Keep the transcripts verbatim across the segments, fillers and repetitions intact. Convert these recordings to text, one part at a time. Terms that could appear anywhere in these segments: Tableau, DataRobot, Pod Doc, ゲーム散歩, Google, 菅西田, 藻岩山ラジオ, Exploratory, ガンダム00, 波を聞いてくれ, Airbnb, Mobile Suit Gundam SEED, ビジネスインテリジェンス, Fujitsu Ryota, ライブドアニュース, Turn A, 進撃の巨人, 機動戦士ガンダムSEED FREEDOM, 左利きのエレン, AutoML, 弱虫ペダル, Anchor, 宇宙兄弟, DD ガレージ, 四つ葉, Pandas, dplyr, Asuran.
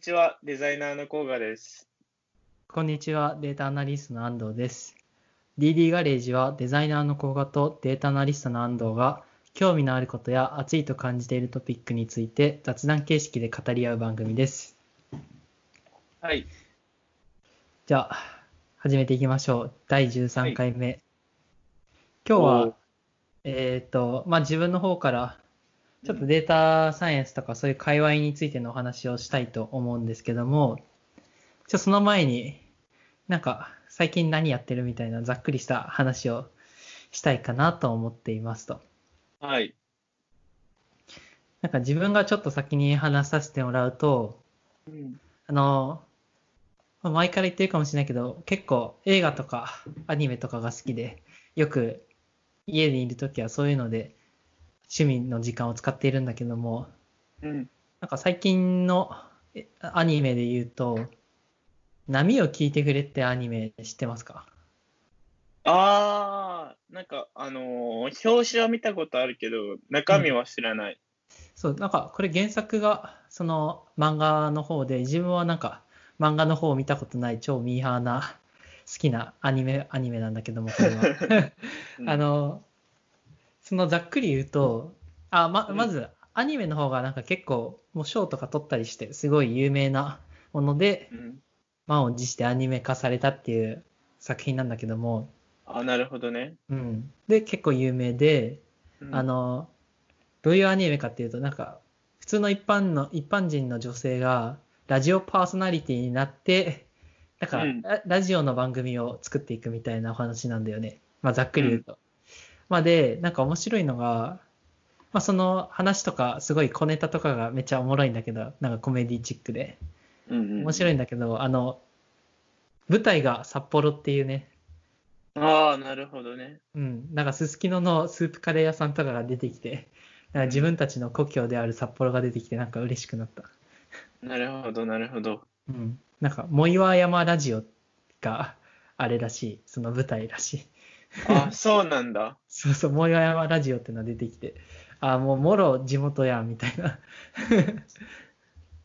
にちは、デザイナーの甲賀です。こんにちは、データアナリストの安藤です。ディーディー ガレージはデザイナーの甲賀とデータアナリストの安藤が興味のあることや熱いと感じているトピックについて雑談形式で語り合う番組です。はい。じゃあ始めていきましょう。だいじゅうさんかいめ。はい、今日はえっとまあ自分の方からちょっとデータサイエンスとかそういう界隈についてのお話をしたいと思うんですけども、ちょその前になんか最近何やってるみたいなざっくりした話をしたいかなと思っていますと。はい。なんか自分がちょっと先に話させてもらうと、うん、あの前から言ってるかもしれないけど、結構映画とかアニメとかが好きで、よく家にいるときはそういうので趣味の時間を使っているんだけども、うん、なんか最近のアニメで言うと、波を聞いてくれってアニメ知ってますか？あー、なんかあのー、表紙は見たことあるけど中身は知らない。うん、そう、なんかこれ原作がその漫画の方で、自分はなんか漫画の方を見たことない超ミーハーな好きなアニメ、アニメなんだけども、これは、うん、あのーそのざっくり言うと、あ ま, まずアニメの方がなんか結構もう賞とか取ったりしてすごい有名なもので、うん、満を持してアニメ化されたっていう作品なんだけども、あ、なるほどね、うん、で結構有名で、うん、あのどういうアニメかっていうと、なんか普通の一 般, の一般人の女性がラジオパーソナリティになって、だから、うん、ラジオの番組を作っていくみたいなお話なんだよね、まあ、ざっくり言うと、うんまあ、でなんか面白いのが、まあ、その話とかすごい小ネタとかがめっちゃおもろいんだけど、なんかコメディチックで、うんうんうん、面白いんだけど、あの舞台が札幌っていうね、ああなるほどね、うん、なんかすすきののスープカレー屋さんとかが出てきて、なんか自分たちの故郷である札幌が出てきて、なんか嬉しくなった。なるほどなるほど、うん、なんか藻岩山ラジオがあれらしい、その舞台らしい。あ、そうなんだ。そうそう、藻岩山ラジオっていうのが出てきて、あ、もうもろ地元やんみたいな。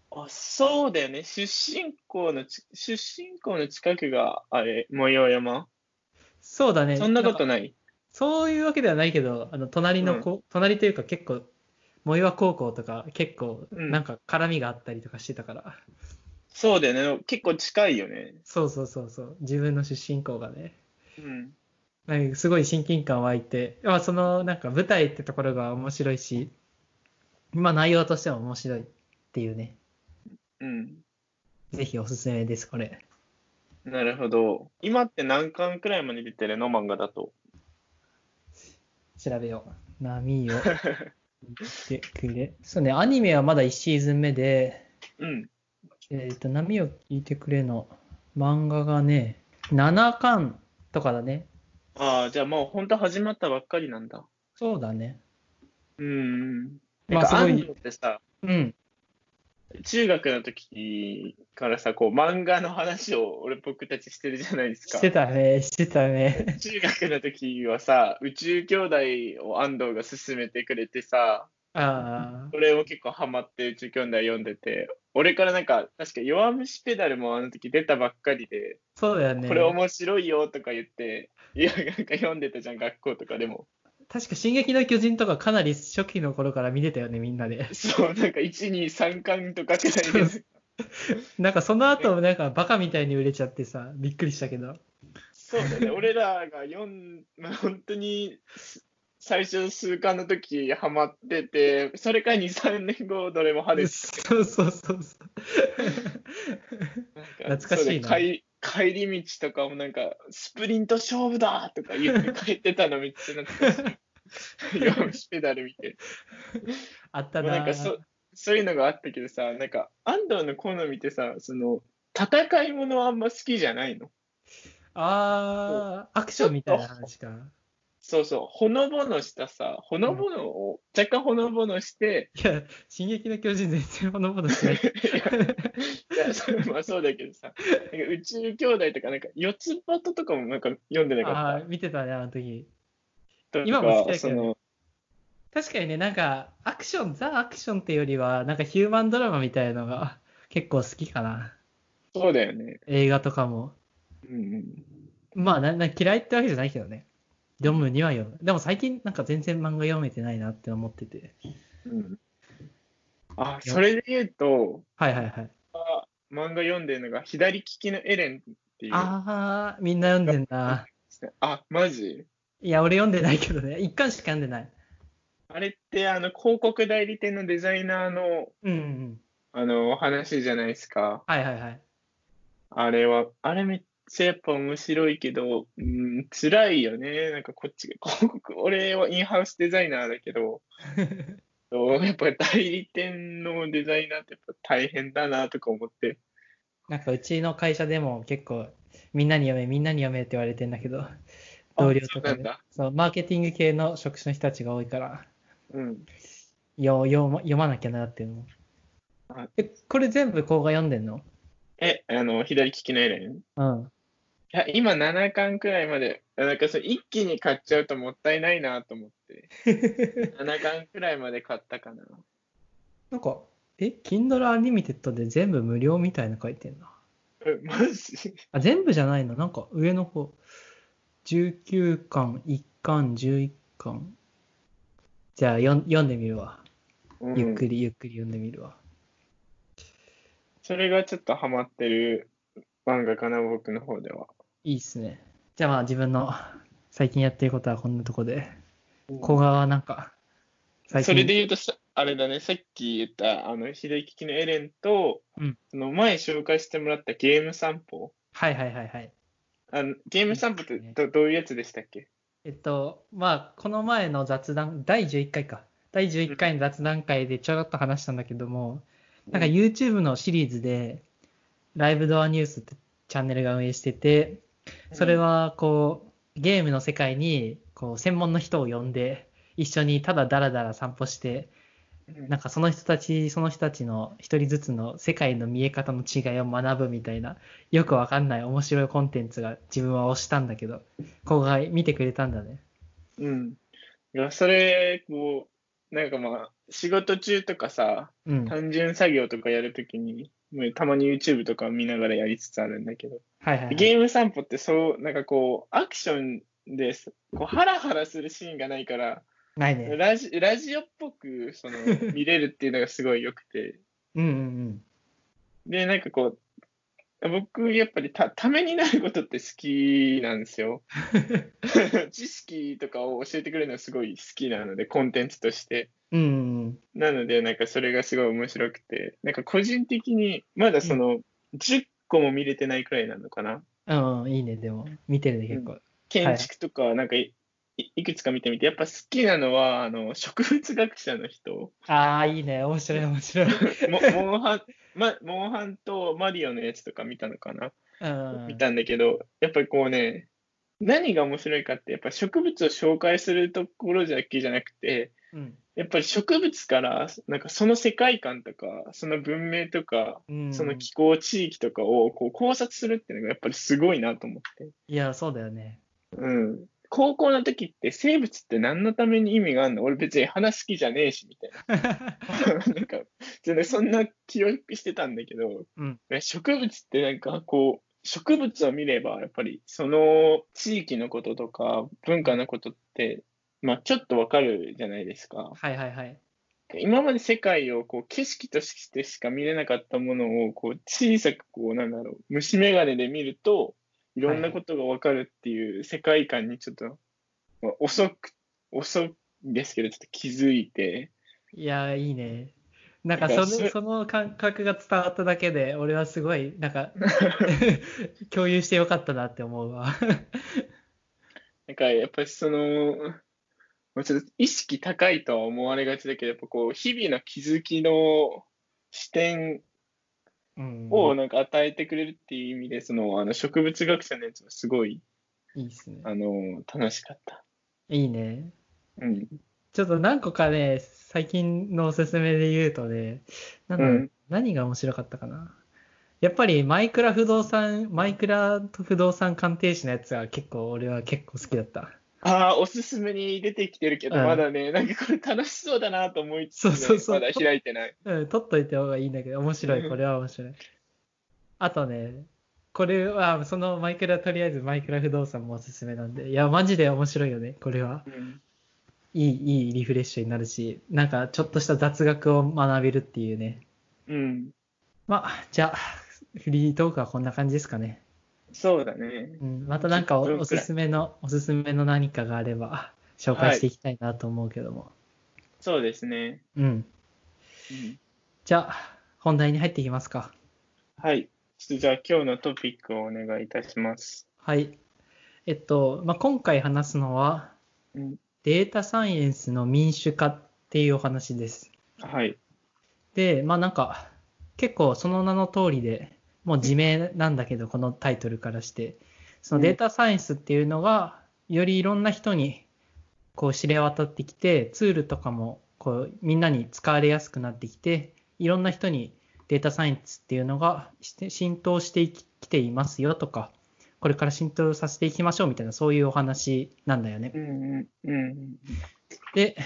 あ、そうだよね。出身校のち出身校の近くがあれ藻岩山。そうだね。そんなことない。そういうわけではないけど、あの隣のこ、うん、隣というか結構藻岩高校とか結構なんか絡みがあったりとかしてたから。うん、そうだよね。結構近いよね。そうそうそうそう。自分の出身校がね。うん。なんかすごい親近感湧いて、まあ、そのなんか舞台ってところが面白いし、まあ、内容としても面白いっていうね、うん、ぜひおすすめですこれ。なるほど。今って何巻くらいまで出てるの？漫画だと調べよう。波を聞いてくれそうね、アニメはまだいちシーズン目で、うん、えーと、波を聞いてくれの漫画がねななかんとかだね。ああ、じゃあもう本当始まったばっかりなんだ。そうだね。うん。なんか安藤ってさ、うん、中学の時からさ、こう漫画の話を俺僕たちしてるじゃないですか。してたね、してたね。中学の時はさ、宇宙兄弟を安藤が勧めてくれてさ、あ、俺も結構ハマって宇宙兄弟読んでて、俺からなんか確か弱虫ペダルもあの時出たばっかりで、そうだよね、これ面白いよとか言って、いやなんか読んでたじゃん学校とかでも。確か進撃の巨人とかかなり初期の頃から見てたよねみんなで。そう、なんかいちにさんかんとかくらいですなんかその後なんかバカみたいに売れちゃってさ、びっくりしたけど。そうだね俺らが読ん、まあ、本当に最初数巻の時ハマってて、それからにさんねんごどれも派手です。そうそうそうそう。なんか懐かしいな。帰り道とかもなんかスプリント勝負だとか言って帰ってたのめっちゃ懐かしい。弱虫ペダル見て。あったな。なんかそそういうのがあったけどさ、なんか安藤の好みってさ、その戦いものはあんま好きじゃないの？ああ、アクションみたいな話か。そうそう、ほのぼのしたさ、ほのぼのを、うん、若干ほのぼのして。いや、進撃の巨人全然ほのぼのしない。いや、いやそれまあそうだけどさ、なんか宇宙兄弟とか、なんか四つ葉とかもなんか読んでなかった。ああ、見てたね、あの時。今も好きだけど、ね。確かにね、なんかアクション、ザ・アクションっていうよりは、なんかヒューマンドラマみたいなのが結構好きかな。そうだよね。映画とかも。うんうん、まあなな嫌いってわけじゃないけどね。読むには読む。でも最近なんか全然漫画読めてないなって思ってて。うん、あ、それで言うと、はいはいはい。漫画読んでるのが左利きのエレンっていう。ああ、みんな読んでんだ。あ、マジ？いや、俺読んでないけどね。一巻しか読んでない。あれってあの広告代理店のデザイナーの、うんうん、あのお話じゃないですか。はいはいはい。あれはあれめっちゃやっぱ面白いけど、うん、辛いよね。なんかこっち広告、俺はインハウスデザイナーだけどやっぱり代理店のデザイナーってやっぱ大変だなとか思って、なんかうちの会社でも結構みんなに読めみんなに読めって言われてんだけど、同僚とかで、そう、マーケティング系の職種の人たちが多いから、うん、よよ読まなきゃなっていうの。え、これ全部こうが読んでんの？え、あの左利きのエレン？うん。いや、今ななかんくらいまで、なんかそれ一気に買っちゃうともったいないなと思って、ななかんくらいまで買ったかな。なんかえ、Kindle Unlimited で全部無料みたいな書いてんな。え、マジ？あ、全部じゃないの？なんか上の方。じゅうきゅうかん、いっかん、じゅういっかん。じゃあよん読んでみるわ、うん。ゆっくりゆっくり読んでみるわ。それがちょっとハマってる漫画かな、僕の方では。いいっすね。じゃあまあ自分の最近やってることはこんなとこで。小川はなんか最近。それで言うとあれだね、さっき言ったあの左利きのエレンと、うん、その前紹介してもらったゲーム散歩。はいはいはいはい。あのゲーム散歩って ど, どういうやつでしたっけ？えっとまあこの前の雑談だいじゅういっかいかだいじゅういっかいの雑談会でちょろっと話したんだけども、うん、なんか YouTube のシリーズでライブドアニュースってチャンネルが運営してて、それはこうゲームの世界にこう専門の人を呼んで一緒にただダラダラ散歩して、なんかその人たちその人たちの一人ずつの世界の見え方の違いを学ぶみたいな、よくわかんない面白いコンテンツが自分は推したんだけど、後輩見てくれたんだね。うん。いや、それこうなんかまあ仕事中とかさ、うん、単純作業とかやるときにたまに YouTube とか見ながらやりつつあるんだけど、はいはいはい、ゲーム散歩ってそうなんかこうアクションでこうハラハラするシーンがないから。ないね、ラジ、ラジオっぽくその見れるっていうのがすごい良くてうんうん、うん、でなんかこう僕やっぱり た, ためになることって好きなんですよ知識とかを教えてくれるのがすごい好きなのでコンテンツとして、うんうんうん、なのでなんかそれがすごい面白くて、なんか個人的にまだそのじゅっこも見れてないくらいなのかな、うんうん、いいね。でも見てるね結構、うん、建築とかなんか、はいい, いくつか見てみて、やっぱ好きなのはあの植物学者の人。ああいいね、面白い面白いモ, モンハン、ま、モンハンとマリオのやつとか見たのかな、うん、見たんだけど、やっぱりこうね、何が面白いかってやっぱ植物を紹介するところだけじゃなくて、うん、やっぱり植物からなんかその世界観とかその文明とか、うん、その気候地域とかをこう考察するっていうのがやっぱりすごいなと思って。いやそうだよね。うん。高校の時って生物って何のために意味があるの？俺別に花好きじゃねえしみたいな。なんかそんな記憶してたんだけど、うん、植物ってなんかこう植物を見ればやっぱりその地域のこととか文化のことって、まあ、ちょっとわかるじゃないですか。はいはいはい。今まで世界をこう景色としてしか見れなかったものをこう小さくこうなんだろう虫眼鏡で見ると。いろんなことが分かるっていう世界観にちょっと、はいまあ、遅く遅いんですけどちょっと気づいて。いやいいね。なんかその、その感覚が伝わっただけで俺はすごいなんか共有してよかったなって思うわなんかやっぱりそのちょっと意識高いとは思われがちだけど、やっぱこう日々の気づきの視点うん、をなんか与えてくれるっていう意味でそのあの植物学者のやつはすごいいいですね。あの楽しかった。いいね。うん。ちょっと何個かね最近のおすすめで言うとね、なんか、うん、何が面白かったかな。やっぱりマイクラ不動産マイクラ不動産鑑定士のやつは結構俺は結構好きだった。あ、おすすめに出てきてるけど、まだね、なんかこれ楽しそうだなと思いつつ、ね、そうそうそう、まだ開いてない。うん、取っといた方がいいんだけど、面白い、これは面白い。あとね、これは、そのマイクラ、とりあえずマイクラ不動産もおすすめなんで、いや、マジで面白いよね、これは。うん、いい、いいリフレッシュになるし、なんかちょっとした雑学を学べるっていうね。うん。まあ、じゃあ、フリートークはこんな感じですかね。そうだね、うん、またなんか お, おすすめのおすすめの何かがあれば紹介していきたいなと思うけども、はい、そうですね、うん、うん、じゃあ本題に入っていきますか。はい、じゃあ今日のトピックをお願いいたします。はい、えっと、まあ、今回話すのは、うん、データサイエンスの民主化っていうお話です。はい。で、まあなんか結構その名の通りでもう自明なんだけど、このタイトルからしてそのデータサイエンスっていうのがよりいろんな人にこう知れ渡ってきて、ツールとかもこうみんなに使われやすくなってきて、いろんな人にデータサイエンスっていうのが浸透してきていますよとか、これから浸透させていきましょうみたいな、そういうお話なんだよね。うんうん、で、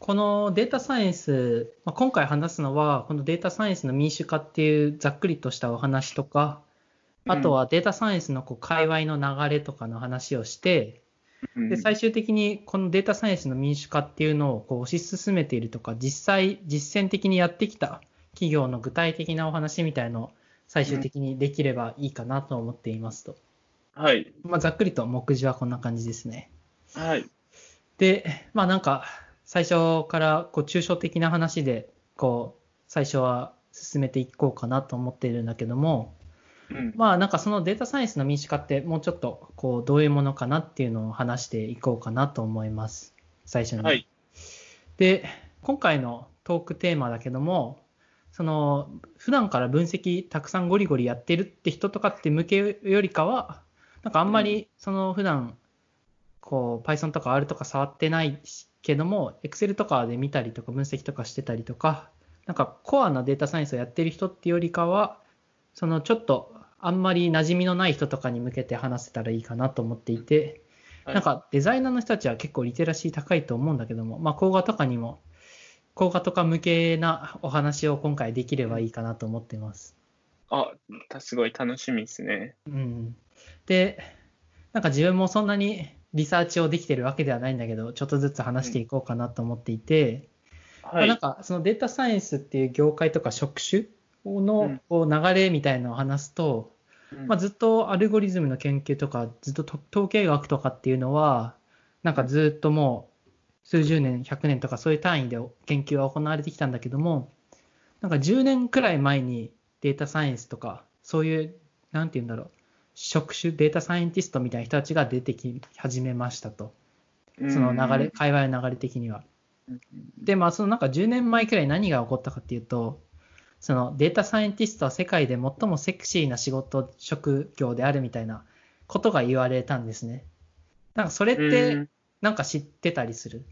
このデータサイエンス、まあ、今回話すのはこのデータサイエンスの民主化っていうざっくりとしたお話とか、あとはデータサイエンスのこう界隈の流れとかの話をして、うん、で最終的にこのデータサイエンスの民主化っていうのをこう推し進めているとか、実際実践的にやってきた企業の具体的なお話みたいのを最終的にできればいいかなと思っていますと、うん、はい。まあ、ざっくりと目次はこんな感じですね。はい。で、まあなんか最初からこう抽象的な話でこう最初は進めていこうかなと思っているんだけども、うん、まあなんかそのデータサイエンスの民主化ってもうちょっとこうどういうものかなっていうのを話していこうかなと思います。最初に。はい。で、今回のトークテーマだけども、その普段から分析たくさんゴリゴリやってるって人とかって向けよりかは、なんかあんまりその普段こう Python とか R とか触ってないしけども、Excel とかで見たりとか分析とかしてたりとか、なんかコアなデータサイエンスをやってる人っていうよりかは、そのちょっとあんまり馴染みのない人とかに向けて話せたらいいかなと思っていて、なんかデザイナーの人たちは結構リテラシー高いと思うんだけども、まあ工科とかにも、工科とか向けなお話を今回できればいいかなと思ってます。あ、すごい楽しみですね。うん。で、なんか自分もそんなにリサーチをできてるわけではないんだけど、ちょっとずつ話していこうかなと思っていて、うん、はい、まあ、なんかそのデータサイエンスっていう業界とか職種の流れみたいなのを話すと、うん、まあ、ずっとアルゴリズムの研究とかずっと統計学とかっていうのはなんかずっともう数十年ひゃくねんとかそういう単位で研究は行われてきたんだけども、なんかじゅうねんくらい前にデータサイエンスとかそういうなんていうんだろう、職種データサイエンティストみたいな人たちが出てき始めましたと、その流れ、界隈の流れ的には。で、まあそのなんかじゅうねんまえくらい何が起こったかっていうと、そのデータサイエンティストは世界で最もセクシーな仕事職業であるみたいなことが言われたんですね。なんかそれってなんか知ってたりする？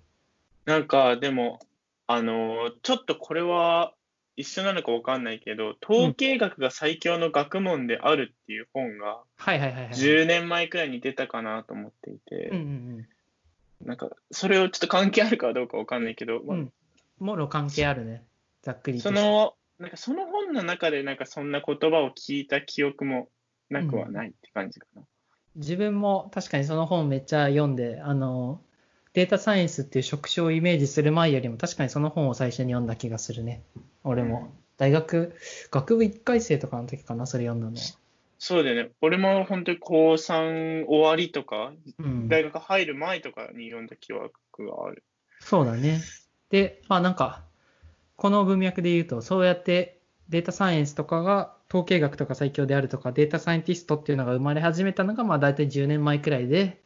なんかでもあのちょっとこれは一緒なのか分かんないけど、統計学が最強の学問であるっていう本がじゅうねんまえくらいに出たかなと思っていて、なんかそれをちょっと関係あるかどうか分かんないけど、まあ、うん、もろ関係あるね、ざっくりと。そのなんかその本の中でなんかそんな言葉を聞いた記憶もなくはないって感じかな。うん、自分も確かにその本めっちゃ読んで、あのデータサイエンスっていう職種をイメージする前よりも確かにその本を最初に読んだ気がするね。俺も大学学部いっかい生とかの時かな、それ読んだの。そうだよね、俺も本当に高さん終わりとか、うん、大学入る前とかに読んだ記憶がある。そうだね。で、まあなんかこの文脈で言うと、そうやってデータサイエンスとかが統計学とか最強であるとかデータサイエンティストっていうのが生まれ始めたのがまあ大体じゅうねんまえくらいで、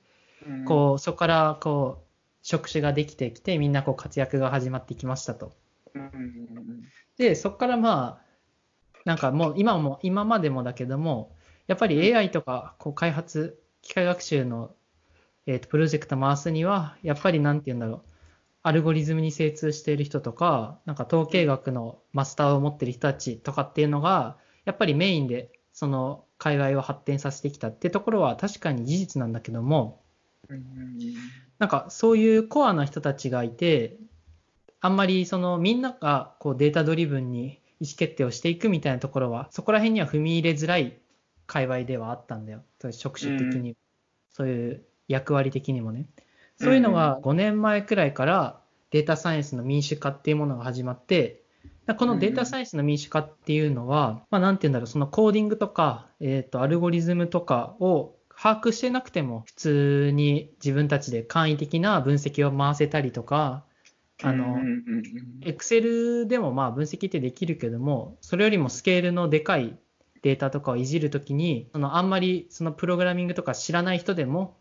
うん、こうそこからこう職種ができてきて、みんなこう活躍が始まってきましたと。で、そこからまあなんかもう今も今までもだけども、やっぱり エーアイ とかこう開発機械学習のえとプロジェクト回すには、やっぱりなんて言うんだろう、アルゴリズムに精通している人とか、なんか統計学のマスターを持ってる人たちとかっていうのがやっぱりメインでその界隈を発展させてきたってところは確かに事実なんだけども、なんかそういうコアな人たちがいて、あんまりそのみんながこうデータドリブンに意思決定をしていくみたいなところは、そこら辺には踏み入れづらい界隈ではあったんだよ。そういう職種的に、うん、そういう役割的にもね。そういうのがごねんまえくらいからデータサイエンスの民主化っていうものが始まって、このデータサイエンスの民主化っていうのは、まあなんて言うんだろう、そのコーディングとか、えっと、アルゴリズムとかを把握してなくても、普通に自分たちで簡易的な分析を回せたりとか、あの、Excel でもまあ分析ってできるけども、それよりもスケールのでかいデータとかをいじるときに、そのあんまりそのプログラミングとか知らない人でも、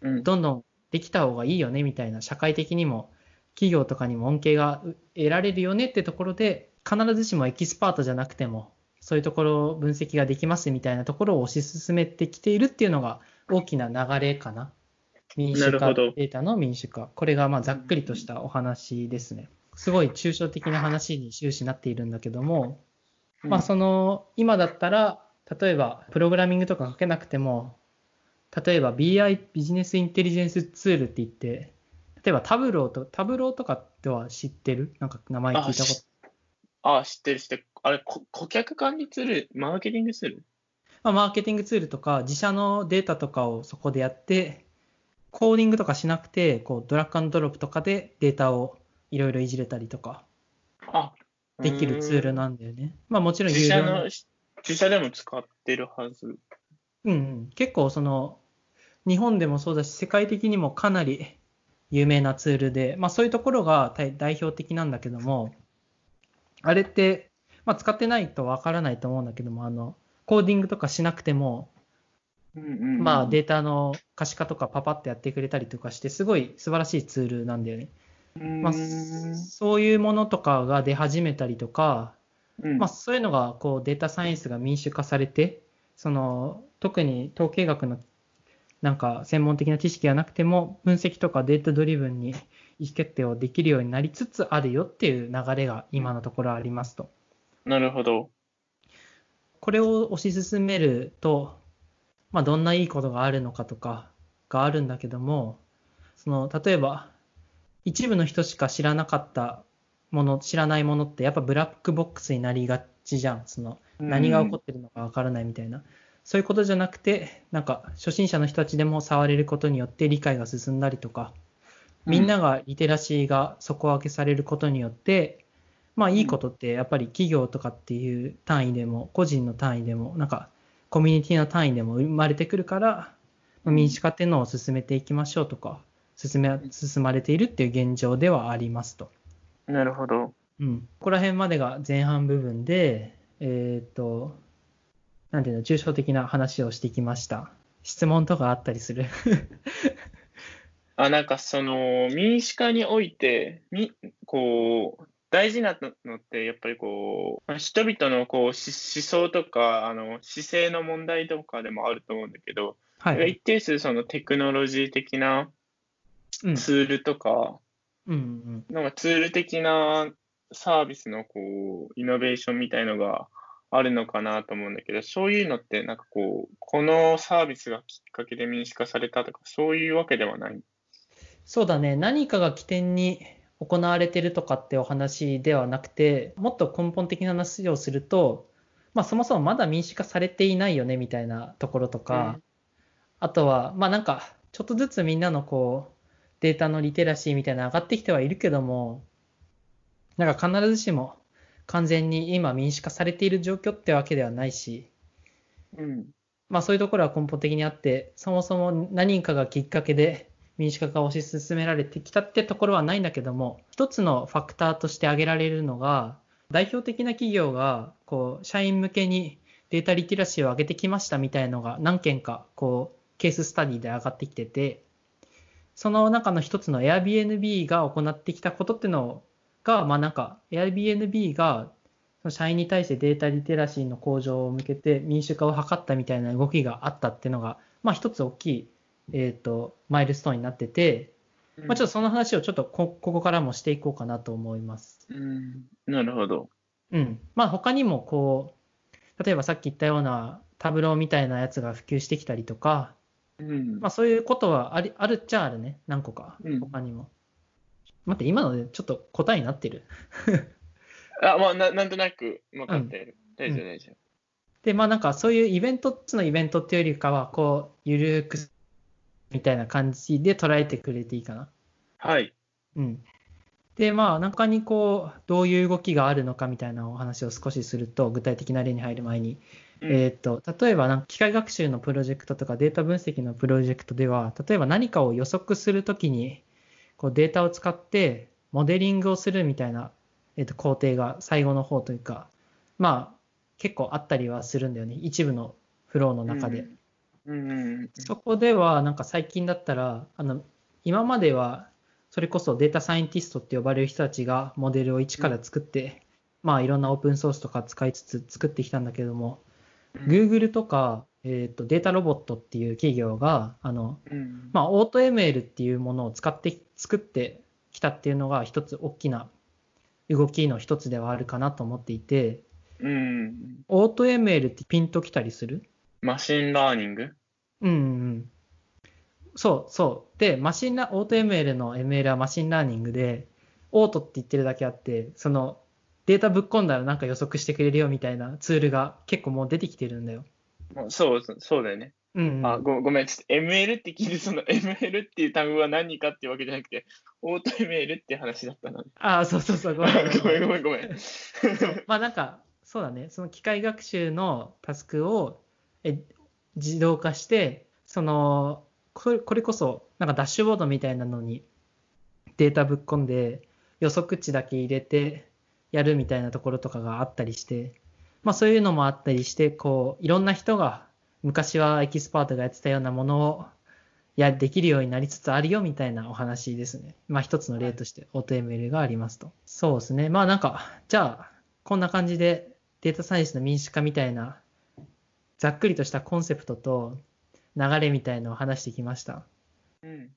どんどんできた方がいいよねみたいな、社会的にも企業とかにも恩恵が得られるよねってところで、必ずしもエキスパートじゃなくてもそういうところを分析ができますみたいなところを推し進めてきているっていうのが大きな流れかな。民主化、データの民主化、これがまあざっくりとしたお話ですね。すごい抽象的な話に終始なっているんだけども、まあその今だったら例えばプログラミングとか書けなくても、例えば ビーアイ ビジネスインテリジェンスツールって言って、例えばタブローとタブローとかっては知ってる？なんか名前聞いたこと。ああ、知ってる知ってる。あれこ顧客管理ツール、マーケティングツール、まあ、マーケティングツールとか自社のデータとかをそこでやって、コーディングとかしなくてこうドラッグ&ドロップとかでデータをいろいろいじれたりとかできるツールなんだよね。まあもちろん有料自社の自社でも使ってるはず。うんうん、結構その日本でもそうだし、世界的にもかなり有名なツールで、まあ、そういうところが代表的なんだけども、あれって、まあ、使ってないとわからないと思うんだけども、あのコーディングとかしなくても、うんうんうん、まあ、データの可視化とかパパッとやってくれたりとかして、すごい素晴らしいツールなんだよね。まあ、そういうものとかが出始めたりとか、まあ、そういうのがこうデータサイエンスが民主化されて、その特に統計学のなんか専門的な知識がなくても分析とかデータドリブンに意思決定をできるようになりつつあるよっていう流れが今のところありますと。なるほど。これを推し進めると、まあ、どんないいことがあるのかとかがあるんだけども、その例えば一部の人しか知らなかったもの、知らないものってやっぱブラックボックスになりがちじゃん。その何が起こってるのかわからないみたいな、うん、そういうことじゃなくて、なんか初心者の人たちでも触れることによって理解が進んだりとか、みんながリテラシーが底上げされることによって、うん、まあいいことってやっぱり企業とかっていう単位でも、個人の単位でも、なんかコミュニティの単位でも生まれてくるから、民主化っていうのを進めていきましょうとか、進め、進まれているっていう現状ではありますと。なるほど。うん。ここら辺までが前半部分で、えっと、なんていうの、抽象的な話をしてきました。質問とかあったりする？あ、なんかその民主化において、みこう大事なのってやっぱりこう人々のこう思想とか、あの姿勢の問題とかでもあると思うんだけど、はい、一定数そのテクノロジー的なツールとか、うん、なんかツール的なサービスのこうイノベーションみたいのがあるのかなと思うんだけど、そういうのってなんかこうこのサービスがきっかけで民主化されたとか、そういうわけではない。そうだね。何かが起点に行われてるとかってお話ではなくて、もっと根本的な話をすると、まあ、そもそもまだ民主化されていないよねみたいなところとか、うん、あとはまあなんかちょっとずつみんなのこうデータのリテラシーみたいなの上がってきてはいるけども、なんか必ずしも完全に今民主化されている状況ってわけではないし、うん、まあそういうところは根本的にあって、そもそも何かがきっかけで民主化が推し進められてきたってところはないんだけども、一つのファクターとして挙げられるのが、代表的な企業がこう社員向けにデータリテラシーを上げてきましたみたいのが何件かこうケーススタディで上がってきてて、その中の一つの Airbnb が行ってきたことっていうのをが、まあ、なんか Airbnb が社員に対してデータリテラシーの向上を向けて民主化を図ったみたいな動きがあったっていうのが、まあ、一つ大きい、えー、とマイルストーンになってて、まあ、ちょっとその話をちょっと こ, ここからもしていこうかなと思います。うん、なるほど。うん。まあ、他にもこう例えばさっき言ったようなタブローみたいなやつが普及してきたりとか、うんまあ、そういうことは あ, りあるっちゃあるね。何個か、うん、他にも。待って、今のでちょっと答えになってるあ、まあ、な, なんとなく分かってる。うん、大丈夫、大丈夫。で、まあなんかそういうイベントっつのイベントっていうよりかは、こう、ゆるくみたいな感じで捉えてくれていいかな。はい。うん。で、まあ、中にこう、どういう動きがあるのかみたいなお話を少しすると、具体的な例に入る前に、うん、えっと、例えばなんか機械学習のプロジェクトとかデータ分析のプロジェクトでは、例えば何かを予測するときに、こう、データを使ってモデリングをするみたいな、えっと、工程が最後の方というか、まあ、結構あったりはするんだよね。一部のフローの中で。うんうん、そこでは、なんか最近だったら、あの、今までは、それこそデータサイエンティストって呼ばれる人たちがモデルを一から作って、うん、まあいろんなオープンソースとか使いつつ作ってきたんだけども、うん、Google とか、えー、とデータロボットっていう企業が、あの、うん、まあオート エムエル っていうものを使って、作ってきたっていうのが一つ大きな動きの一つではあるかなと思っていて、うん、オート エムエル ってピンときたりする？マシンラーニング？うんうん。そうそう。で、マシンラ、オート エムエル の エムエル はマシンラーニングで、オートって言ってるだけあって、そのデータぶっ込んだらなんか予測してくれるよみたいなツールが結構もう出てきてるんだよ。そう、そうだよね。うん、うん。あ、ご、ごめん。ちょっと エムエル って聞いて、その エムエル っていう単語は何かっていうわけじゃなくて、オート エムエル って話だったので。ああ、そうそうそう。ごめんごめんごめん。ごめんごめんまあなんか、そうだね。その機械学習のタスクをえ自動化して、その、これ、これこそ、なんかダッシュボードみたいなのにデータぶっ込んで予測値だけ入れてやるみたいなところとかがあったりして、まあそういうのもあったりして、こう、いろんな人が昔はエキスパートがやってたようなものをや、できるようになりつつあるよみたいなお話ですね。まあ一つの例として オートエムエル がありますと。そうですね。まあなんか、じゃあ、こんな感じでデータサイエンスの民主化みたいなざっくりとしたコンセプトと、流れみたいのを話してきました。うん、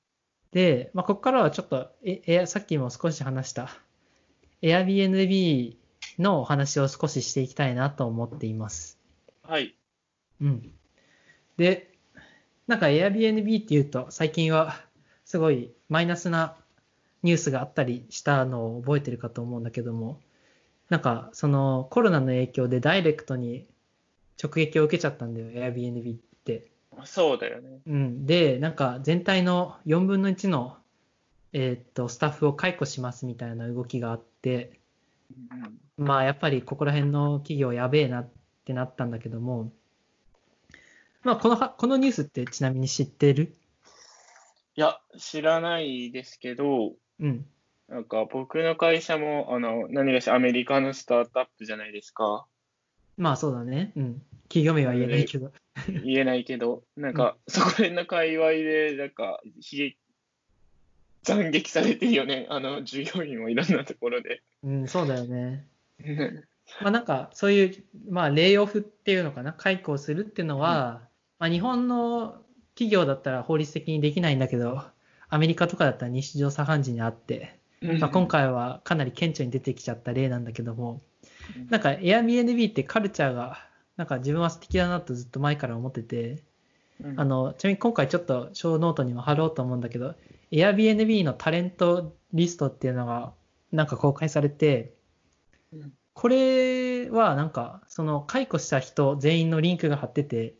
で、まあ、ここからはちょっとええ、さっきも少し話した、Airbnb のお話を少ししていきたいなと思っています。はい。うん。で、なんか Airbnb っていうと、最近はすごいマイナスなニュースがあったりしたのを覚えてるかと思うんだけども、なんかそのコロナの影響でダイレクトに直撃を受けちゃったんだよ、Airbnb って。そうだよね。うん。で、なんか全体のよんぶんのいちの、えー、っと、スタッフを解雇しますみたいな動きがあって、うん、まあやっぱりここら辺の企業やべえなってなったんだけども、まあこの、このニュースってちなみに知ってる？いや、知らないですけど、うん。なんか僕の会社も、あの、何がしアメリカのスタートアップじゃないですか。まあそうだね。うん。企業名は言えないけど。言えないけど、なんか、そこら辺の界隈で、なんか、悲劇、斬撃されてるよね。あの、従業員もいろんなところで。うん、そうだよね。まあなんか、そういう、まあ、レイオフっていうのかな、解雇するっていうのは、うん、まあ日本の企業だったら法律的にできないんだけど、アメリカとかだったら日常茶飯事にあって、まあ、今回はかなり顕著に出てきちゃった例なんだけども、なんか Airbnb ってカルチャーがなんか自分は素敵だなとずっと前から思ってて、うん、あのちなみに今回ちょっとショーノートにも貼ろうと思うんだけど Airbnb のタレントリストっていうのがなんか公開されて、うん、これはなんかその解雇した人全員のリンクが貼ってて、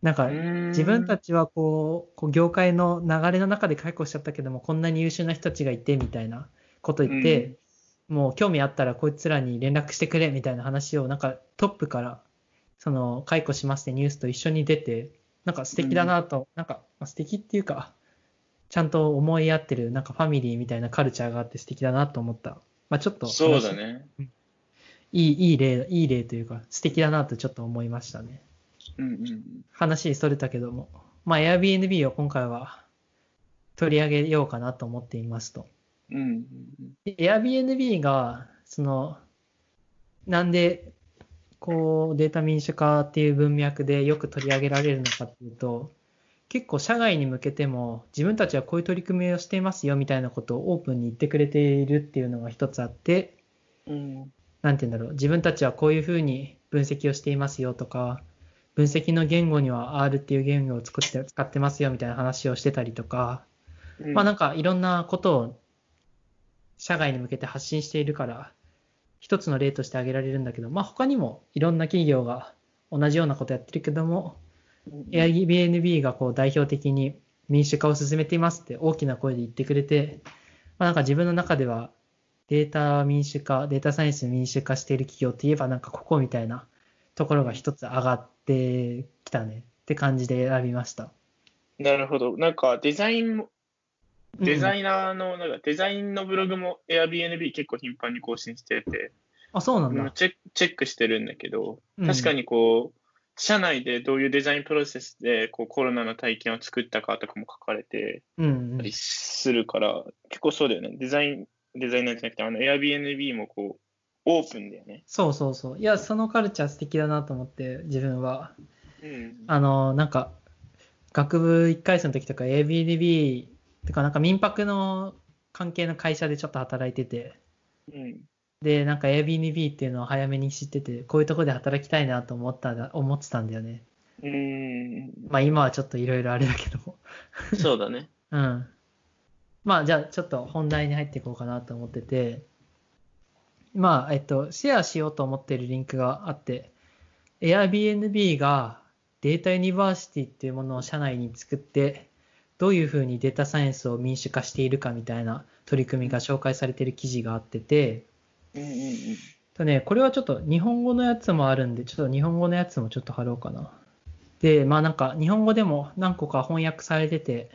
なんか自分たちはこう、こう業界の流れの中で解雇しちゃったけどもこんなに優秀な人たちがいてみたいなこと言って、うんもう興味あったらこいつらに連絡してくれみたいな話をなんかトップからその解雇しますってニュースと一緒に出てなんか素敵だなと、うん、なんか素敵っていうかちゃんと思い合ってるなんかファミリーみたいなカルチャーがあって素敵だなと思った。まあちょっとそうだね。いいいい例いい例というか素敵だなとちょっと思いましたね。うんうん、話それたけども、まあ Airbnb を今回は取り上げようかなと思っていますと。うん、Airbnb がそのなんでこうデータ民主化っていう文脈でよく取り上げられるのかっていうと結構社外に向けても自分たちはこういう取り組みをしていますよみたいなことをオープンに言ってくれているっていうのが一つあって、うん、なんて言うんだろう自分たちはこういうふうに分析をしていますよとか分析の言語には アール っていう言語を作って使ってますよみたいな話をしてたりとか、うん、まあなんかいろんなことを社外に向けて発信しているから一つの例として挙げられるんだけど、まあ他にもいろんな企業が同じようなことやってるけども、うん、Airbnb がこう代表的に民主化を進めていますって大きな声で言ってくれて、まあなんか自分の中ではデータ民主化、データサイエンス民主化している企業って言えばなんかここみたいなところが一つ上がってきたねって感じで選びました。なるほど。なんかデザインもデザイナーの、なんかデザインのブログも Airbnb 結構頻繁に更新してて、あ、そうなんだ。チェック、チェックしてるんだけど、確かにこう、社内でどういうデザインプロセスでこうコロナの体験を作ったかとかも書かれてたりするから、うんうん、結構そうだよね。デザイン、デザイナーじゃなくて、あの Airbnb もこう、オープンだよね。そうそうそう。いや、そのカルチャー素敵だなと思って、自分は。うん、あの、なんか、学部いっかい生の時とか Airbnb、てかなんか民泊の関係の会社でちょっと働いてて、うん、でなんか Airbnb っていうのを早めに知ってて、こういうところで働きたいなと思った思ってたんだよね。うーん、まあ今はちょっといろいろあれだけど。そうだね。うん。まあじゃあちょっと本題に入っていこうかなと思ってて、まあえっとシェアしようと思っているリンクがあって、Airbnb がデータユニバーシティっていうものを社内に作って。どういうふうにデータサイエンスを民主化しているかみたいな取り組みが紹介されている記事があってて、うんうんうん、とね、これはちょっと日本語のやつもあるんで、ちょっと日本語のやつもちょっと貼ろうかな。で、まあなんか日本語でも何個か翻訳されてて、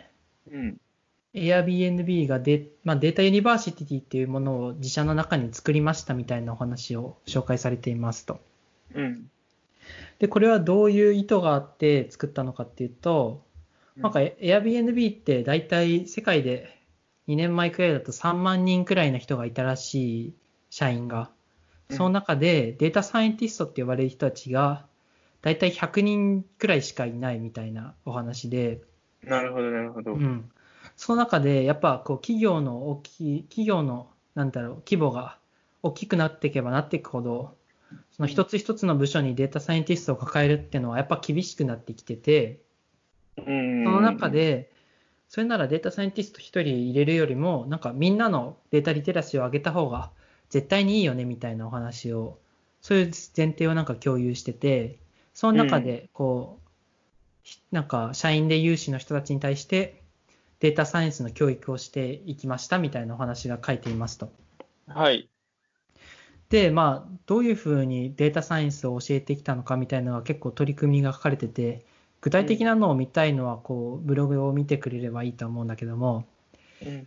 うん、Airbnb がデ、まあ、データユニバーシティっていうものを自社の中に作りましたみたいなお話を紹介されていますと。うん、で、これはどういう意図があって作ったのかっていうと、なんか Airbnb って大体世界でにねんまえくらいだとさんまんにんくらいの人がいたらしい社員が、その中でデータサイエンティストって呼ばれる人たちが大体ひゃくにんくらいしかいないみたいなお話で、なるほどなるほど、うん、その中でやっぱこう企業の大きい企業のなんだろう規模が大きくなっていけばなっていくほど、その一つ一つの部署にデータサイエンティストを抱えるっていうのはやっぱ厳しくなってきてて。その中でそれならデータサイエンティストひとり入れるよりもなんかみんなのデータリテラシーを上げた方が絶対にいいよねみたいなお話を、そういう前提をなんか共有してて、その中でこうなんか社員で有志の人たちに対してデータサイエンスの教育をしていきましたみたいなお話が書いていますと。はい。でまあどういうふうにデータサイエンスを教えてきたのかみたいなのが結構取り組みが書かれてて、具体的なのを見たいのはこうブログを見てくれればいいと思うんだけども、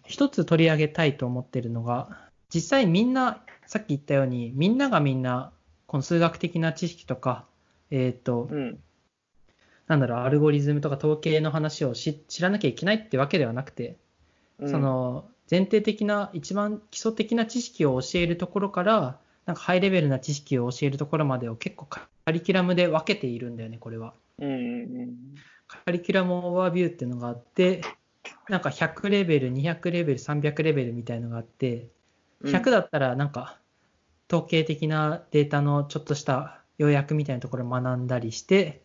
一つ取り上げたいと思ってるのが、実際みんなさっき言ったようにみんながみんなこの数学的な知識とか、えっとなんだろうアルゴリズムとか統計の話を知らなきゃいけないってわけではなくて、その前提的な一番基礎的な知識を教えるところからなんかハイレベルな知識を教えるところまでを結構カリキュラムで分けているんだよねこれは。うんうんうん、カリキュラムオーバービューっていうのがあって、なんかひゃくレベルにひゃくレベルさんびゃくレベルみたいのがあって、ひゃくだったらなんか統計的なデータのちょっとした要約みたいなところを学んだりして、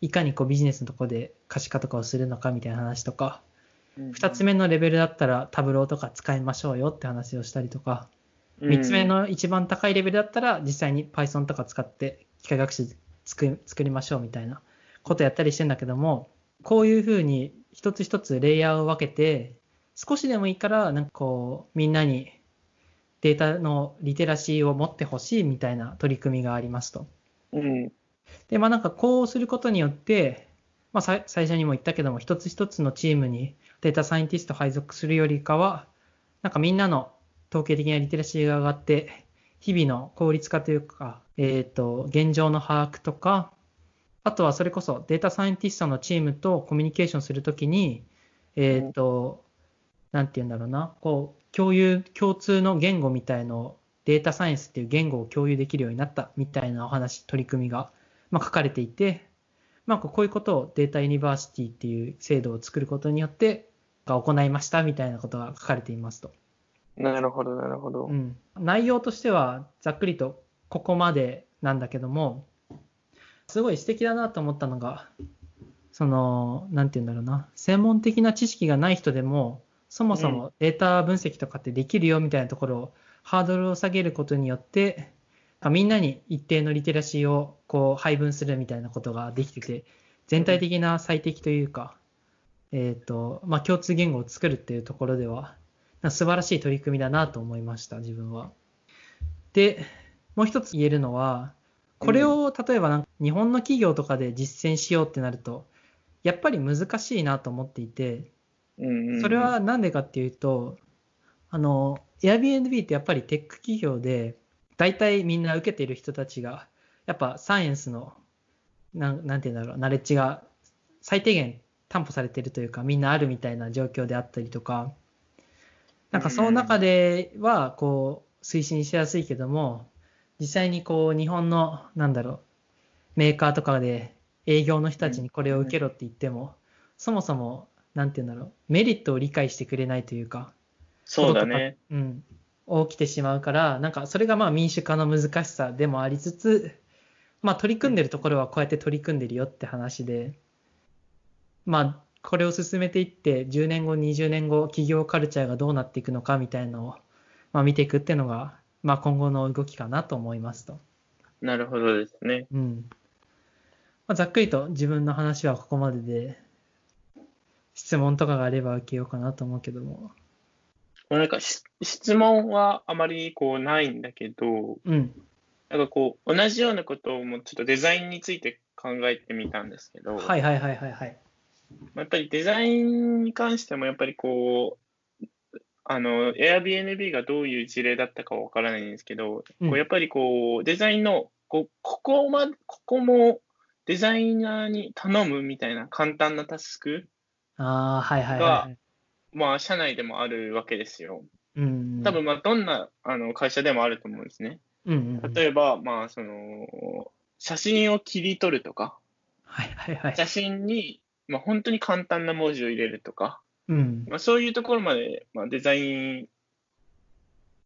いかにこうビジネスのところで可視化とかをするのかみたいな話とか、ふたつめのレベルだったらタブローとか使いましょうよって話をしたりとか、みっつめの一番高いレベルだったら実際に Python とか使って機械学習作りましょうみたいなことやったりしてんだけども、こういうふうに一つ一つレイヤーを分けて、少しでもいいからなんかこうみんなにデータのリテラシーを持ってほしいみたいな取り組みがありますと。うん、でまあなんかこうすることによって、まあ、最初にも言ったけども一つ一つのチームにデータサイエンティスト配属するよりかは、なんかみんなの統計的なリテラシーが上がって日々の効率化というか、えーと、現状の把握とか、あとはそれこそデータサイエンティストのチームとコミュニケーションするときに、えっと、なんていうんだろうな、こう、共有、共通の言語みたいのを、データサイエンスっていう言語を共有できるようになったみたいなお話、取り組みが、まあ、書かれていて、まあ、こういうことをデータユニバーシティっていう制度を作ることによって、が行いましたみたいなことが書かれていますと。なるほど、なるほど。うん。内容としては、ざっくりとここまでなんだけども、すごい素敵だなと思ったのが、そのなんていうんだろうな、専門的な知識がない人でもそもそもデータ分析とかってできるよみたいなところを、うん、ハードルを下げることによってみんなに一定のリテラシーをこう配分するみたいなことができてて、全体的な最適というか、えーとまあ、共通言語を作るっていうところでは素晴らしい取り組みだなと思いました自分は。でもう一つ言えるのは、これを例えばなんか日本の企業とかで実践しようってなるとやっぱり難しいなと思っていて、それはなんでかっていうと、あの Airbnb ってやっぱりテック企業で大体みんな受けている人たちがやっぱサイエンスのな ん, なんていうんだろうナレッジが最低限担保されているというか、みんなあるみたいな状況であったりとか、なんかその中ではこう推進しやすいけども、実際にこう日本のなんだろうメーカーとかで営業の人たちにこれを受けろって言っても、そもそもなんていうんだろうメリットを理解してくれないというか、そうだね、うん、起きてしまうから、なんかそれがまあ民主化の難しさでもありつつ、まあ取り組んでるところはこうやって取り組んでるよって話で、まあ、これを進めていってじゅうねんごにじゅうねんご企業カルチャーがどうなっていくのかみたいなのを、まあ、見ていくっていうのが、まあ、今後の動きかなと思いますと。なるほどですね、うん、まあ、ざっくりと自分の話はここまでで、質問とかがあれば受けようかなと思うけども、なんか質問はあまりこうないんだけど、うん、なんかこう同じようなことをもうちょっとデザインについて考えてみたんですけど、はいはいはいはいはい、やっぱりデザインに関してもやっぱりこうあの Airbnb がどういう事例だったかは分からないんですけど、うん、こうやっぱりこうデザインのこうここまここもデザイナーに頼むみたいな簡単なタスクが、あ、はいはいはいはい、まあ社内でもあるわけですよ。うん、多分まあどんなあの会社でもあると思うんですね。うんうんうん、例えばまあその写真を切り取るとか、はいはいはい、写真にまあ、本当に簡単な文字を入れるとか、うん、まあ、そういうところまで、まあ、デザイン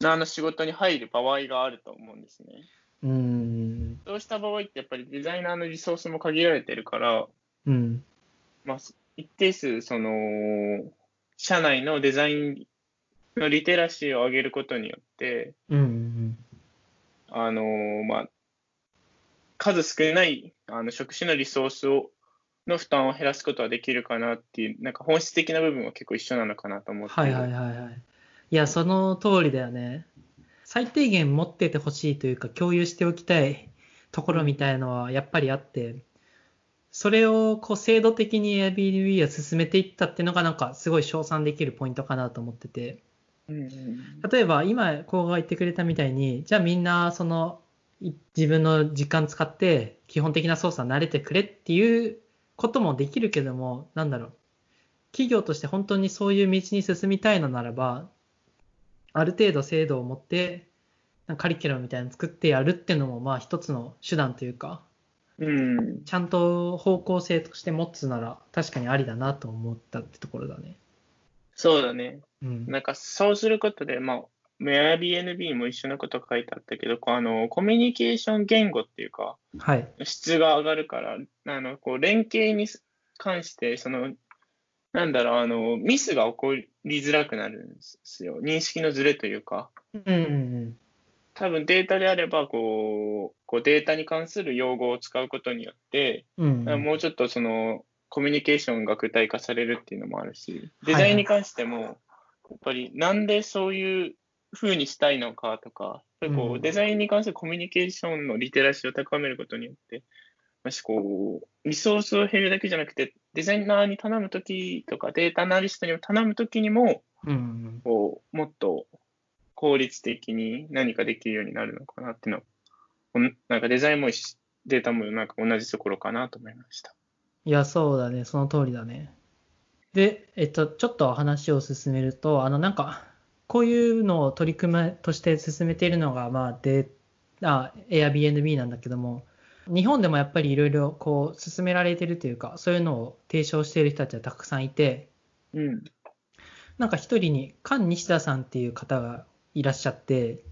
のあの仕事に入る場合があると思うんですね。うん、そうした場合ってやっぱりデザイナーのリソースも限られてるから、うん、まあ、一定数その社内のデザインのリテラシーを上げることによって、うんうん、あのまあ、数少ないあの職種のリソースをの負担を減らすことはできるかなっていう、なんか本質的な部分は結構一緒なのかなと思って。はいはいはいはい。いや、その通りだよね。最低限持っててほしいというか、共有しておきたいところみたいのはやっぱりあって、それをこう制度的に Airbnb を進めていったっていうのがなんかすごい称賛できるポイントかなと思ってて。うんうん、例えば今こう言ってくれたみたいに、じゃあみんなその自分の時間使って基本的な操作慣れてくれっていうこともできるけども、なんだろう、企業として本当にそういう道に進みたいのならば、ある程度制度を持ってカリキュラムみたいなの作ってやるっていうのもまあ一つの手段というか、うん、ちゃんと方向性として持つなら確かにありだなと思ったってところだね。そうだね、うん、なんかそうすることで、まあ、Airbnb も一緒のこと書いてあったけど、あのコミュニケーション言語っていうか、はい、質が上がるから、あのこう連携に関してそのなんだろうあのミスが起こりづらくなるんですよ、認識のズレというか、うんうんうん、多分データであればこう、こうデータに関する用語を使うことによって、うんうん、もうちょっとそのコミュニケーションが具体化されるっていうのもあるし、デザインに関しても、はい、やっぱりなんでそういう風にしたいのかとか、こうデザインに関するコミュニケーションのリテラシーを高めることによって、もしこうリソースを減るだけじゃなくて、デザイナーに頼むときとかデータアナリストにも頼むときにも、うん、こうもっと効率的に何かできるようになるのかなっていうの、なんかデザインもデータもなんか同じところかなと思いました。いや、そうだね、その通りだね。で、えっとちょっと話を進めると、あのなんか。こういうのを取り組みとして進めているのが、まあ、であ Airbnb なんだけども、日本でもやっぱりいろいろこう進められているというか、そういうのを提唱している人たちはたくさんいて、うん、なんか一人に菅西田さんっていう方がいらっしゃって、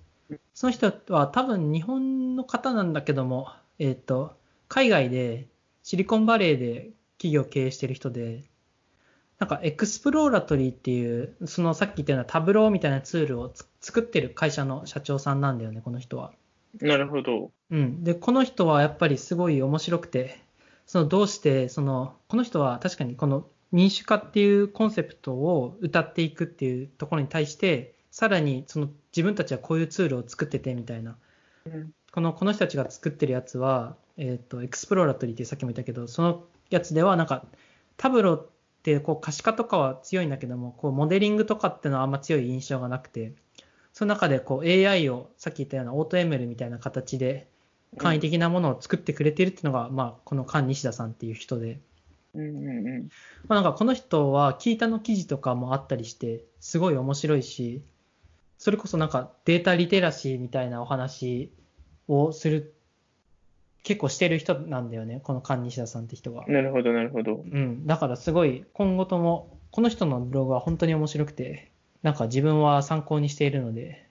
その人は多分日本の方なんだけども、えーと海外でシリコンバレーで企業を経営してる人で、なんかエクスプローラトリーっていうそのさっき言ったようなタブローみたいなツールをつ作ってる会社の社長さんなんだよね、この人は。なるほど、うん、でこの人はやっぱりすごい面白くて、そのどうしてそのこの人は確かにこの民主化っていうコンセプトを歌っていくっていうところに対してさらにその自分たちはこういうツールを作っててみたいな、うん、この、この人たちが作ってるやつは、えーと、エクスプローラトリーってさっきも言ったけどそのやつではなんかタブローってこう可視化とかは強いんだけどもこうモデリングとかっていうのはあんま強い印象がなくて、その中でこう エーアイ をさっき言ったようなオート エムエル みたいな形で簡易的なものを作ってくれているっていうのが、うんまあ、この菅西田さんっていう人で、うんうんうんまあ、なんかこの人はキータの記事とかもあったりしてすごい面白いし、それこそなんかデータリテラシーみたいなお話をする結構してる人なんだよね、この菅西田さんって人は。なるほどなるほど、うん、だからすごい今後ともこの人のブログは本当に面白くてなんか自分は参考にしているので、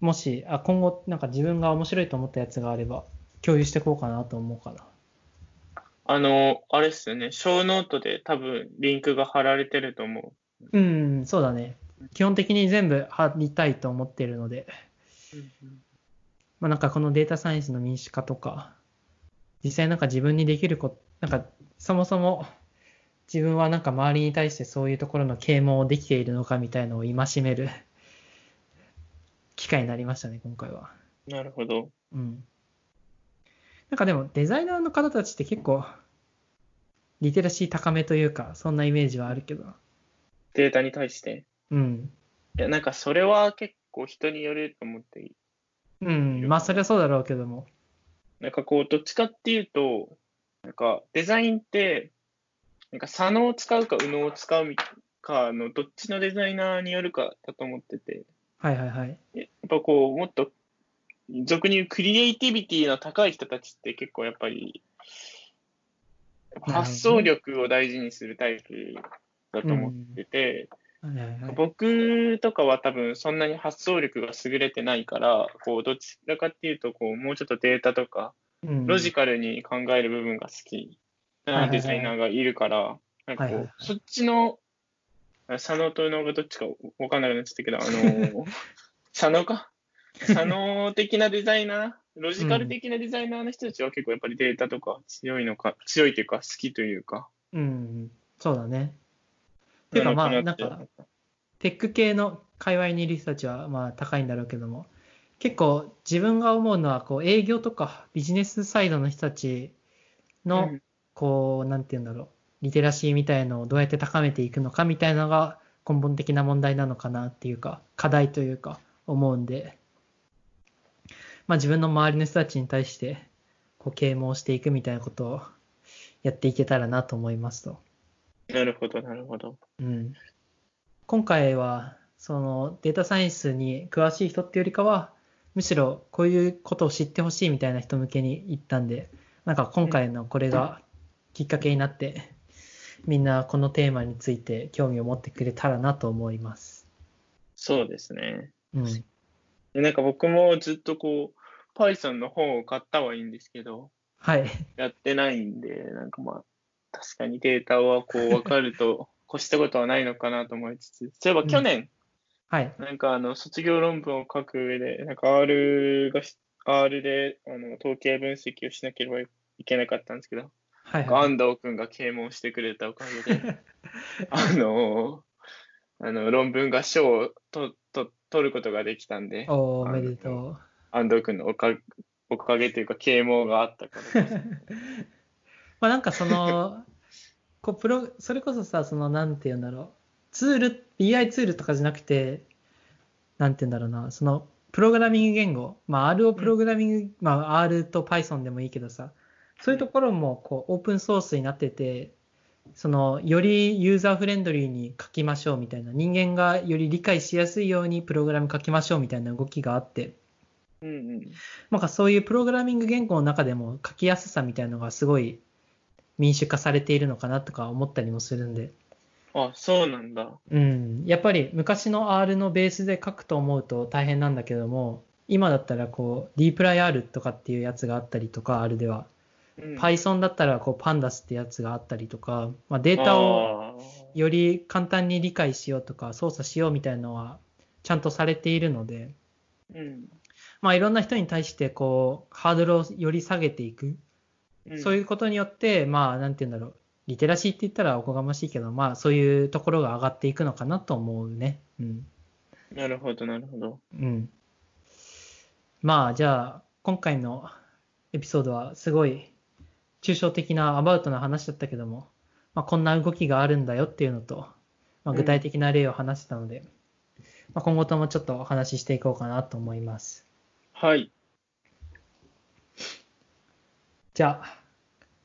もしあ今後なんか自分が面白いと思ったやつがあれば共有していこうかなと思うかな。あのあれっすよね、ショーノートで多分リンクが貼られてると思う。うんそうだね、基本的に全部貼りたいと思っているので、まあ、なんかこのデータサイエンスの民主化とか実際なんか自分にできること、なんかそもそも自分はなんか周りに対してそういうところの啓蒙をできているのかみたいなのを戒める機会になりましたね今回は。なるほど、うん、なんかでもデザイナーの方たちって結構リテラシー高めというかそんなイメージはあるけど、データに対してうんいやなんかそれは結構人によると思っていい、うんまあそれはそうだろうけども、なんかこうどっちかっていうとなんかデザインってなんか左脳を使うか右脳を使うかのどっちのデザイナーによるかだと思ってて、はいはいはい、やっぱこうもっと俗に言うクリエイティビティの高い人たちって結構やっぱり発想力を大事にするタイプだと思ってて、はいはいはい、僕とかは多分そんなに発想力が優れてないからこうどちらかっていうとこうもうちょっとデータとかロジカルに考える部分が好きなデザイナーがいるから、なんかこうそっちの左脳と右脳がどっちか分かんなくなっちゃったけど、あの左脳か左脳的なデザイナー、ロジカル的なデザイナーの人たちは結構やっぱりデータとか強いのか、強いというか好きというか、うん、そうだね。ていうかまあなんかテック系の界隈にいる人たちはまあ高いんだろうけども、結構自分が思うのはこう営業とかビジネスサイドの人たちの、うんこうなんていうんだろうリテラシーみたいのをどうやって高めていくのかみたいなのが根本的な問題なのかなっていうか課題というか思うんで、まあ自分の周りの人たちに対してこう啓蒙していくみたいなことをやっていけたらなと思いますと。なるほどなるほど、うん、今回はそのデータサイエンスに詳しい人っていうよりかはむしろこういうことを知ってほしいみたいな人向けに言ったんで、なんか今回のこれがきっかけになってみんなこのテーマについて興味を持ってくれたらなと思います。そうですね、うん、なんか僕もずっとこう Python の本を買ったはいいんですけど、はい、やってないんでなんかまあ確かにデータはこう分かると越したことはないのかなと思いつつそういえば去年、うんはい、なんかあの卒業論文を書く上でなんか R が R であの統計分析をしなければいけなかったんですけど、はいはい、安藤君が啓蒙してくれたおかげであのあの論文が賞をとと取ることができたんで、おめでとう安藤君のお か, おかげというか啓蒙があったからですまあなんかそのこうプロそれこそさそのなんていうんだろうツール ビーアイ ツールとかじゃなくてなんていうんだろうなそのプログラミング言語、まあ R をプログラミング、うん、まあ R と Python でもいいけどさ。そういうところもこうオープンソースになってて、そのよりユーザーフレンドリーに書きましょうみたいな、人間がより理解しやすいようにプログラム書きましょうみたいな動きがあって、うんうん、なんかそういうプログラミング言語の中でも書きやすさみたいなのがすごい民主化されているのかなとか思ったりもするんで。あ、そうなんだ。うん、やっぱり昔の R のベースで書くと思うと大変なんだけども、今だったらこう dplyr とかっていうやつがあったりとか、あれでは、うん、Python だったらこう Pandas ってやつがあったりとか、まあ、データをより簡単に理解しようとか操作しようみたいなのはちゃんとされているので、うんまあ、いろんな人に対してこうハードルをより下げていく、うん、そういうことによって、まあ、なんていうんだろう、リテラシーって言ったらおこがましいけど、まあ、そういうところが上がっていくのかなと思うね。うん、なるほどなるほど、うん、まあじゃあ今回のエピソードはすごい抽象的なアバウトな話だったけども、まあ、こんな動きがあるんだよっていうのと、まあ、具体的な例を話したので、うんまあ、今後ともちょっとお話ししていこうかなと思います。はい。じゃあ、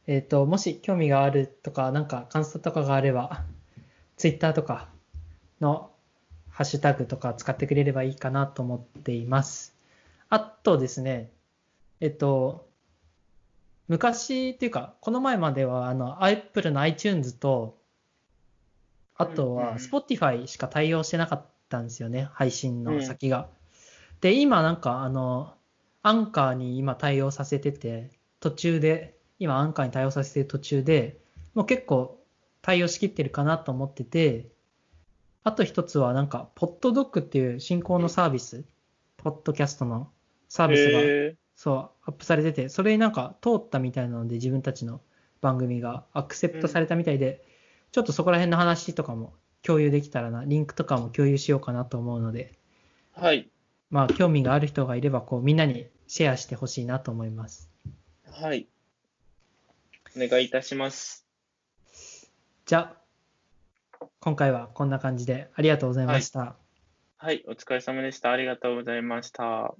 えっと、もし興味があるとか、なんか感想とかがあれば、Twitter とかのハッシュタグとか使ってくれればいいかなと思っています。あとですね、えっと、昔っていうか、この前までは、あの、Apple の iTunes と、あとは Spotify しか対応してなかったんですよね、配信の先が。うん、で、今なんか、あの、アンカーに今対応させてて、途中で、今アンカーに対応させてる途中で、もう結構対応しきってるかなと思ってて、あと一つはなんか、ポッドドックっていう進行のサービス、ポッドキャストのサービスが、えー、そう、アップされてて、それになんか通ったみたいなので、自分たちの番組がアクセプトされたみたいで、うん、ちょっとそこら辺の話とかも共有できたらな、リンクとかも共有しようかなと思うので、はい。まあ、興味がある人がいれば、こう、みんなにシェアしてほしいなと思います。はい。お願いいたします。じゃあ、今回はこんな感じでありがとうございました。はい、はい、お疲れ様でした。ありがとうございました。